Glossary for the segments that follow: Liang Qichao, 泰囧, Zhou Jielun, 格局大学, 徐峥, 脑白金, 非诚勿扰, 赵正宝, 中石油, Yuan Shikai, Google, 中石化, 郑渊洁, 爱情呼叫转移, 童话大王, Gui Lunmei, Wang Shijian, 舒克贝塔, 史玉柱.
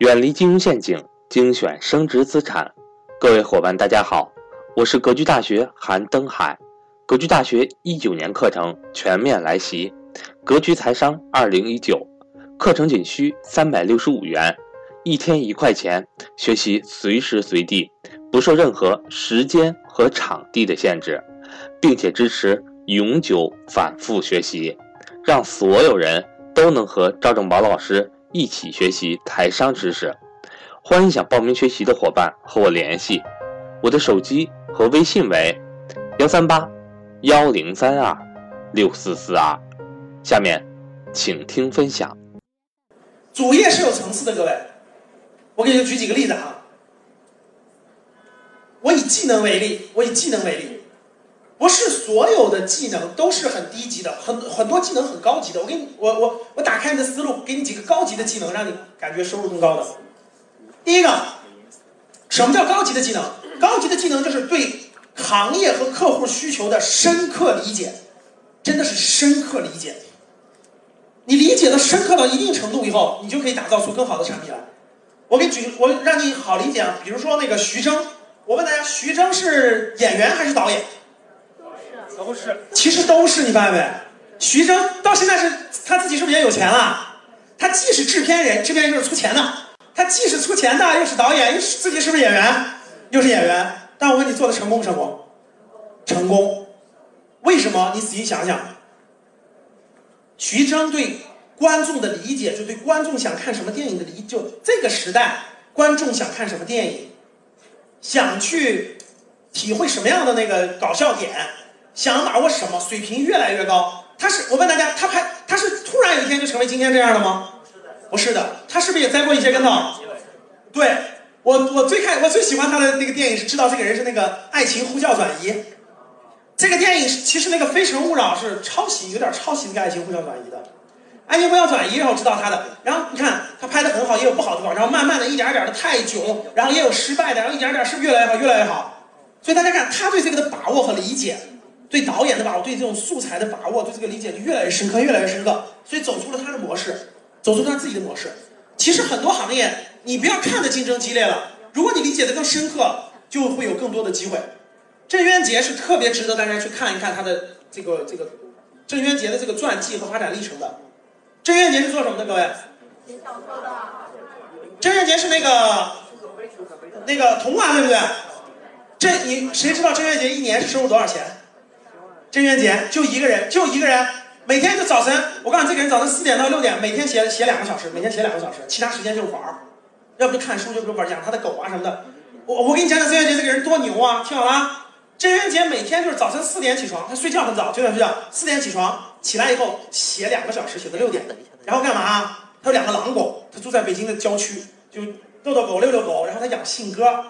远离金融陷阱，精选升值资产。各位伙伴，大家好，我是格局大学韩登海。格局大学19年课程全面来袭，格局财商2019课程仅需365元，一天1块钱，学习随时随地，不受任何时间和场地的限制，并且支持永久反复学习，让所有人都能和赵正宝老师一起学习财商知识。欢迎想报名学习的伙伴和我联系，我的手机和微信为 138-1032-6442。 下面请听分享。主业是有层次的，各位，我给你举几个例子哈。我以技能为例，不是所有的技能都是很低级的，很多技能很高级的。我打开你的思路，给你几个高级的技能，让你感觉收入更高的。第一个，什么叫高级的技能？高级的技能就是对行业和客户需求的深刻理解，真的是深刻理解。你理解的深刻到一定程度以后，你就可以打造出更好的产品来。我让你好理解啊，比如说那个徐峥，我问大家，徐峥是演员还是导演？都是，其实都是，你发现没？徐峥到现在是他自己是不是也有钱了？他既是制片人，制片人就是出钱的。他既是出钱的，又是导演，又是自己是不是演员，又是演员。但我问你，做的成功不成功？成功。为什么？你仔细想想，徐峥对观众的理解，就对观众想看什么电影的理解，就这个时代观众想看什么电影，想去体会什么样的那个搞笑点，想把握什么，水平越来越高。我问大家，他是突然有一天就成为今天这样的吗？不是的，他是不是也栽过一些跟头？对，我最喜欢他的那个电影是知道这个人是那个《爱情呼叫转移》，这个电影其实那个《非诚勿扰》是抄袭，有点抄袭那个《爱情呼叫转移》的，《爱情呼叫转移》让我知道他的。然后你看他拍的很好，也有不好的地方，然后慢慢的一点点的泰囧，然后也有失败的，然后一点点是不是越来越好，越来越好？所以大家看他对这个的把握和理解，对导演的把握，对这种素材的把握，对这个理解就越来越深刻，越来越深刻，所以走出了他的模式，走出他自己的模式。其实很多行业，你不要看的竞争激烈了，如果你理解的更深刻，就会有更多的机会。郑渊洁是特别值得大家去看一看他的这个郑渊洁的这个传记和发展历程的。郑渊洁是做什么的？各位，郑渊洁是那个童话，对不对？你谁知道郑渊洁一年是收入多少钱？郑渊洁就一个人，每天就早晨，我告诉你，这个人早晨4点到6点，每天写2个小时，每天写2个小时，其他时间就是玩儿，要不就看书，要不就玩，养他的狗啊什么的。我给你讲讲郑渊洁这个人多牛啊，听好了，郑渊洁每天就是早晨4点起床，他睡觉很早，9点睡觉，4点起床，起来以后写2个小时，写到6点，然后干嘛？他有2个狼狗，他住在北京的郊区，就逗狗、遛狗，然后他养信鸽，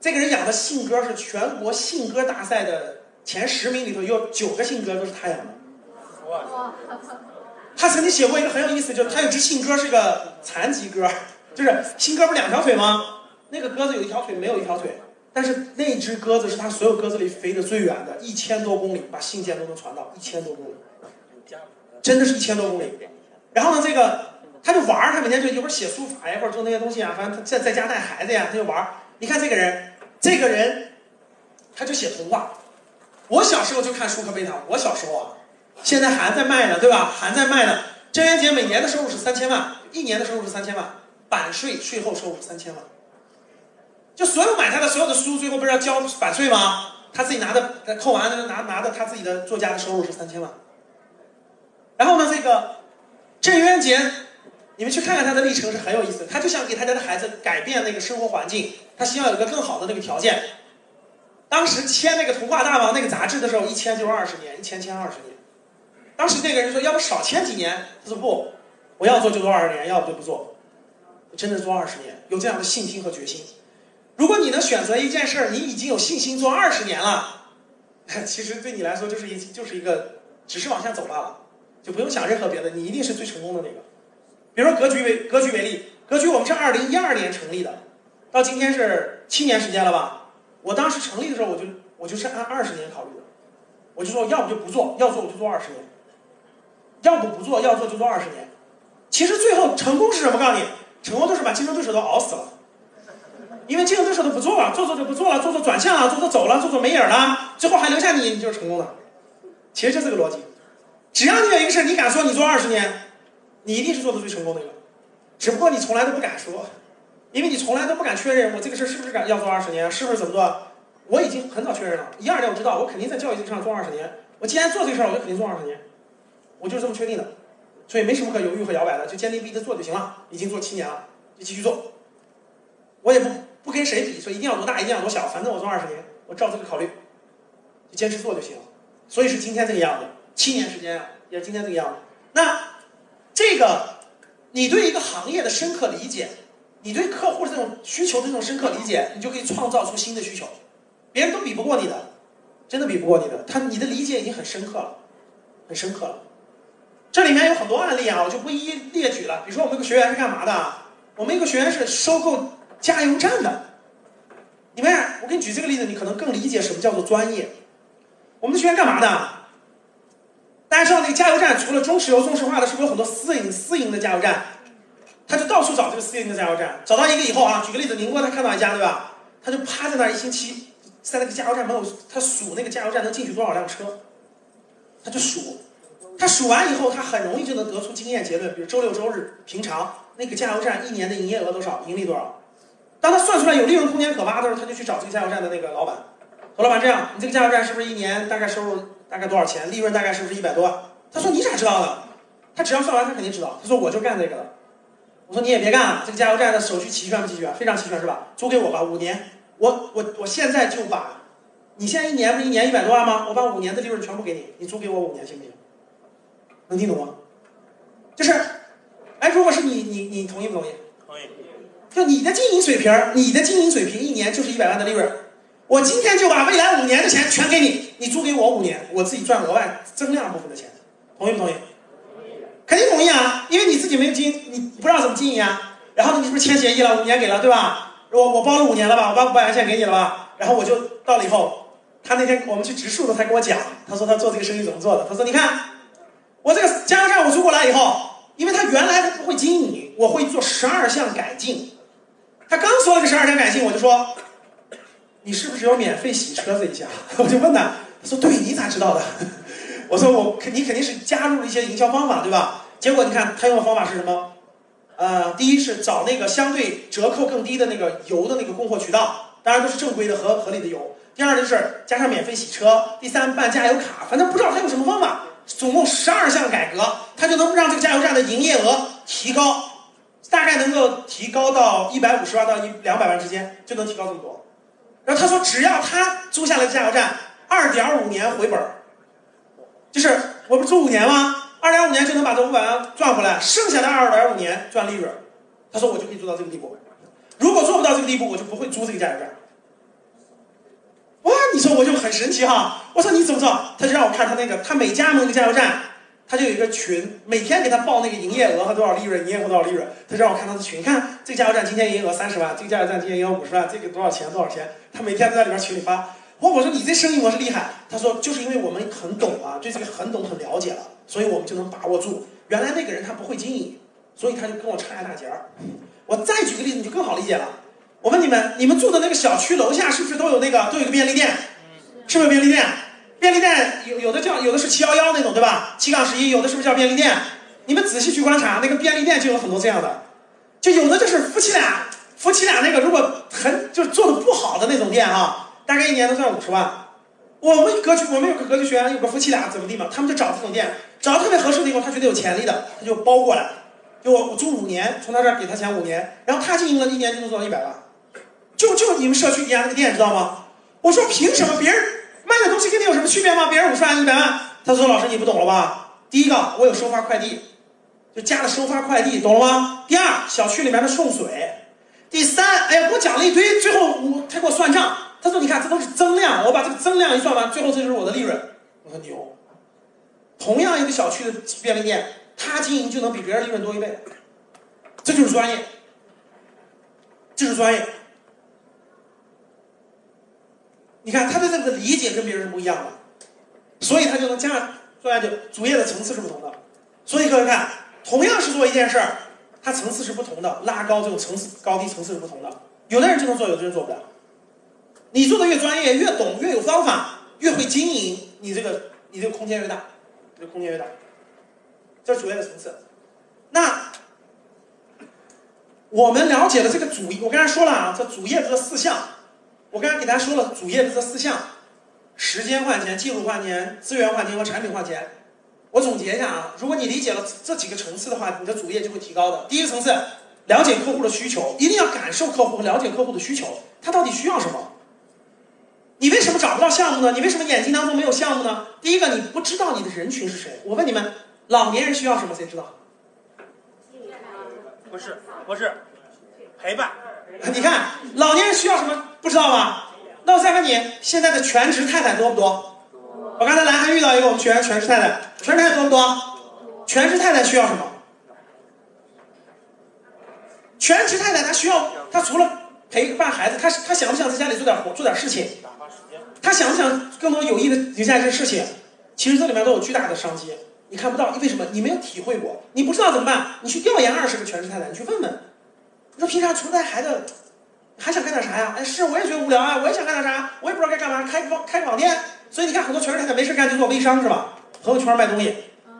这个人养的信鸽是全国信鸽大赛的。前10名里头有9个信鸽都是他养的。他曾经写过一个很有意思，就是他有只信鸽是个残疾鸽，就是信鸽不是2条腿吗？那个鸽子有1条腿没有1条腿，但是那只鸽子是他所有鸽子里飞得最远的，1000多公里，把信件都能传到1000多公里，真的是1000多公里。然后呢，这个他就玩，他每天就一会儿写书法呀，一会儿做那些东西啊，反正他在家带孩子呀，他就玩。你看这个人，他就写童话。我小时候就看舒克贝塔，我小时候啊，现在还在卖呢，对吧？还在卖呢。郑渊洁每年的收入是3000万，一年的收入是3000万，版税税后收入3000万。就所有买他的所有的书，最后不是要交版税吗？他自己拿的，扣完就拿的他自己的作家的收入是3000万。然后呢，这个郑渊洁，你们去看看他的历程是很有意思的。他就想给他家的孩子改变那个生活环境，他希望有一个更好的那个条件。当时签那个《童话大王》那个杂志的时候，一签就是20年，一签20年。当时那个人说：“要不少签几年？”他说：“不，我要做就做20年，要不就不做。”真的做20年，有这样的信心和决心。如果你能选择一件事儿，你已经有信心做20年了，其实对你来说就是一个，只是往下走罢了，就不用想任何别的，你一定是最成功的那个。比如说格局为例，格局我们是2012年成立的，到今天是7年时间了吧。我当时成立的时候，我就是按20年考虑的，我就说要不就不做，要做我就做20年，要不不做，要做就做20年。其实最后成功是什么？告诉你，成功对手把竞争对手都熬死了，因为竞争对手都不做了，做做就不做了，做做转向了，做做走了，做做没影了，最后还留下你，你就是成功的。其实这是个逻辑，只要你有一个事你敢说你做20年，你一定是做的最成功的一个，只不过你从来都不敢说，因为你从来都不敢确认我这个事是不是要做20年，是不是怎么做。我已经很早确认了，2012年我知道我肯定在教育这个上做20年，我既然做这个事儿，我就肯定做20年，我就是这么确定的，所以没什么可犹豫和摇摆的，就坚定不移的做就行了。已经做7年了，就继续做。我也不跟谁比，说一定要多大，一定要多小，反正我做20年，我照这个考虑，就坚持做就行了。所以是今天这个样子，7年时间啊，也是今天这个样子。那这个你对一个行业的深刻理解，你对客户的这种需求的这种深刻理解，你就可以创造出新的需求，别人都比不过你的，真的比不过你的。你的理解已经很深刻了，很深刻了。这里面有很多案例啊，我就不一一列举了。比如说我们有个学员是干嘛的？我们有个学员是收购加油站的。你们，我给你举这个例子，你可能更理解什么叫做专业。我们的学员干嘛的？大家知道那个加油站，除了中石油、中石化的，是不是有很多私营的加油站？他就到处找这个私营的加油站，找到一个以后啊，举个例子，宁波他看到一家，对吧？他就趴在那儿1星期，在那个加油站门口，他数那个加油站能进去多少辆车，他就数。他数完以后，他很容易就能得出经验结论，比如周六周日平常那个加油站1年的营业额多少，盈利多少。当他算出来有利润空间可挖的时候，他就去找这个加油站的那个老板，说：“老板，这样你这个加油站是不是1年大概收入大概多少钱，利润大概是不是100多万？”他说：“你咋知道的？”他只要算完，他肯定知道。他说：“我就干这个的。”我说：“你也别干了，这个加油站的手续齐全不齐全？非常齐全是吧？租给我吧，5年。我现在就把，你现在1年不1年100多万吗？我把5年的利润全部给你，你租给我5年行不行？”能听懂吗？就是，哎，如果是你同意不同意？同意。就你的经营水平1年就是100万的利润，我今天就把未来5年的钱全给你，你租给我5年，我自己赚额外增量部分的钱，同意不同意？同意。肯定同意啊，因为你自己没有经营，你不知道怎么经营啊。然后你是不是签协议了？5年给了对吧？我包了5年了吧？我把500万给你了吧？然后我就到了以后，他那天我们去植树的，他跟我讲，他说他做这个生意怎么做的？他说你看。我这个加油站我租过来以后，因为他原来他不会经营，我会做12项改进。他刚说了这12项改进，我就说，你是不是有免费洗车这一项？我就问他，他说对，你咋知道的？我说你肯定是加入了一些营销方法，对吧？结果你看他用的方法是什么？第一是找那个相对折扣更低的那个油的那个供货渠道，当然都是正规的合理的油。第二就是加上免费洗车，第三办加油卡，反正不知道他用什么方法。总共12项改革，它就能让这个加油站的营业额提高，大概能够提高到150万到200万之间，就能提高这么多。然后他说，只要他租下来的加油站，2.5年回本，就是我不是租5年吗？2.5年就能把这500万赚回来，剩下的2.5年赚利润。他说我就可以做到这个地步，如果做不到这个地步，我就不会租这个加油站。哇，你说我就很神奇哈！我说你怎么做？他就让我看他那个，他每加盟一个加油站，他就有一个群，每天给他报那个营业额和多少利润，营业额多少利润。他就让我看他的群，看这个加油站今天营业额30万，这个加油站今天营业额50万，这个多少钱多少钱。他每天都在里边群里发。我说你这生意模式厉害。他说就是因为我们很懂啊，对这个很懂很了解了，所以我们就能把握住。原来那个人他不会经营，所以他就跟我差一大截儿。我再举个例子，你就更好理解了。我问你们，你们住的那个小区楼下是不是都有一个便利店？是不是便利店？便利店有的是711那种，对吧？7-11，有的是不是叫便利店？你们仔细去观察，那个便利店就有很多这样的，就有的就是夫妻俩那个如果就是做的不好的那种店啊，大概1年能赚50万。我们有个格局学员，有个夫妻俩怎么地嘛，他们就找这种店，找特别合适的以后，他觉得有潜力的，他就包过来，就我租5年，从他这儿给他钱5年，然后他经营了1年就能做到100万。就你们社区底下那个店知道吗？我说凭什么别人卖的东西跟你有什么区别吗？别人50万100万，他说老师你不懂了吧？第一个我有收发快递，就加了收发快递，懂了吗？第二小区里面的送水，第三哎呀给我讲了一堆，最后他给我算账，他说你看这都是增量，我把这个增量一算完，最后这就是我的利润。我说牛，同样一个小区的便利店，他经营就能比别人利润多1倍，这就是专业，这是专业。你看他对这个理解跟别人是不一样的，所以他就能加上做下去，主业的层次是不同的。所以各位看，同样是做一件事儿，它层次是不同的，拉高这种层次高低层次是不同的。有的人就能做，有的人做不了。你做的越专业、越懂、越有方法、越会经营，你这个空间越大，这个空间越大。这是主业的层次。那我们了解了这个主业，我刚才说了啊，这主业的这四项，我刚才给大家说了主业的这四项：时间换钱、技术换钱、资源换钱和产品换钱。我总结一下啊，如果你理解了这几个层次的话，你的主业就会提高的。第一个层次，了解客户的需求，一定要感受客户和了解客户的需求，他到底需要什么？你为什么找不到项目呢？你为什么眼睛当中没有项目呢？第一个，你不知道你的人群是谁。我问你们，老年人需要什么？谁知道？不是，陪伴。你看，老年人需要什么？不知道吧？那我再问你，现在的全职太太多不多？我刚才来还遇到一个我们学员全职太太，全职太太多不多？全职太太需要什么？全职太太她需要，她除了陪伴孩子，她想不想在家里做点事情？她想不想更多有益的留下一些事情？其实这里面都有巨大的商机，你看不到，为什么？你没有体会过，你不知道怎么办？你去调研20个全职太太，你去问问，你说平常除了带孩子，还想干点啥呀？哎，是我也觉得无聊啊，我也想干点啥，我也不知道该干嘛，开个网店。所以你看，很多全职太太没事干就做微商是吧？朋友圈卖东西，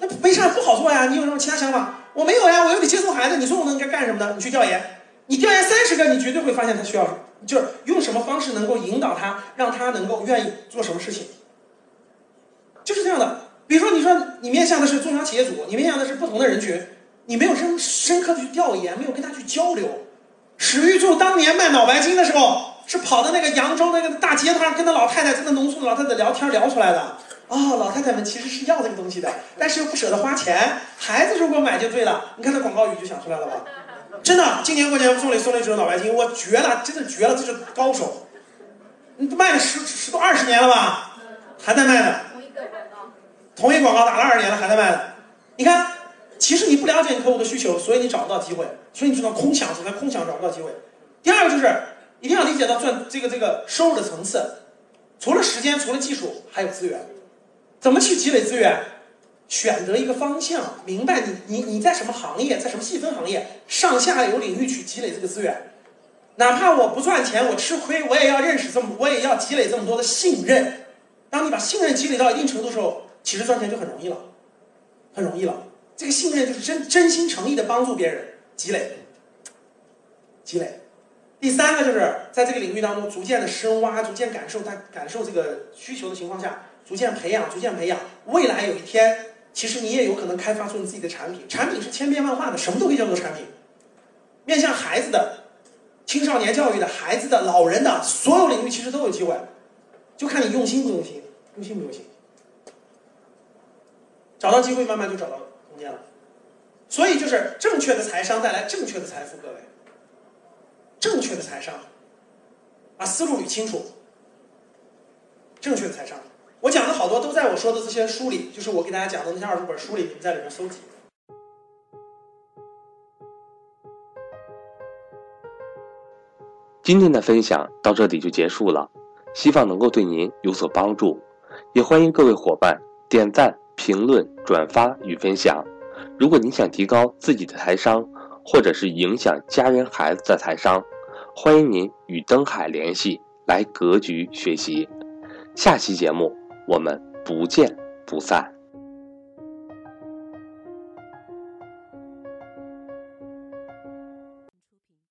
那微商不好做呀。你有什么其他想法？我没有呀，我又得接送孩子。你说我能该干什么呢？你去调研，你调研30个，你绝对会发现他需要什么，就是用什么方式能够引导他，让他能够愿意做什么事情，就是这样的。比如说，你说你面向的是中小企业主，你面向的是不同的人群，你没有深刻的去调研，没有跟他去交流。史玉柱当年卖脑白金的时候，是跑到那个扬州那个大街上，跟那老太太，跟那农村的老太太聊天聊出来的。哦，老太太们其实是要这个东西的，但是又不舍得花钱。孩子如果买就对了，你看那广告语就想出来了吧？真的，今年过年我送了一只脑白金，我绝了，真的绝了，这是高手。你都卖了10多20年了吧？还在卖呢。同一广告打了20年了，还在卖呢。你看，其实你不了解你客户的需求，所以你找不到机会，所以你只能空想，找不到机会。第二个就是。一定要理解到赚这个收入的层次，除了时间，除了技术，还有资源。怎么去积累资源？选择一个方向，明白你在什么行业，在什么细分行业、上下游领域去积累这个资源。哪怕我不赚钱，我吃亏，我也要积累这么多的信任。当你把信任积累到一定程度的时候，其实赚钱就很容易了，很容易了。这个信任就是真心诚意的帮助别人，积累。第三个就是在这个领域当中逐渐的深挖，逐渐感受这个需求的情况下，逐渐培养。未来有一天，其实你也有可能开发出你自己的产品。产品是千变万化的，什么都可以叫做产品。面向孩子的、青少年教育的、孩子的、老人的，所有领域其实都有机会，就看你用心不用心。找到机会，慢慢就找到空间了。所以就是正确的财商带来正确的财富，各位。正确的财商，把思路捋清楚。正确的财商，我讲的好多都在我说的这些书里，就是我给大家讲的那些20本书里，你们在里面搜集。今天的分享到这里就结束了，希望能够对您有所帮助，也欢迎各位伙伴点赞、评论、转发与分享。如果您想提高自己的财商，或者是影响家人孩子的财商，欢迎您与登海联系，来格局学习。下期节目我们不见不散。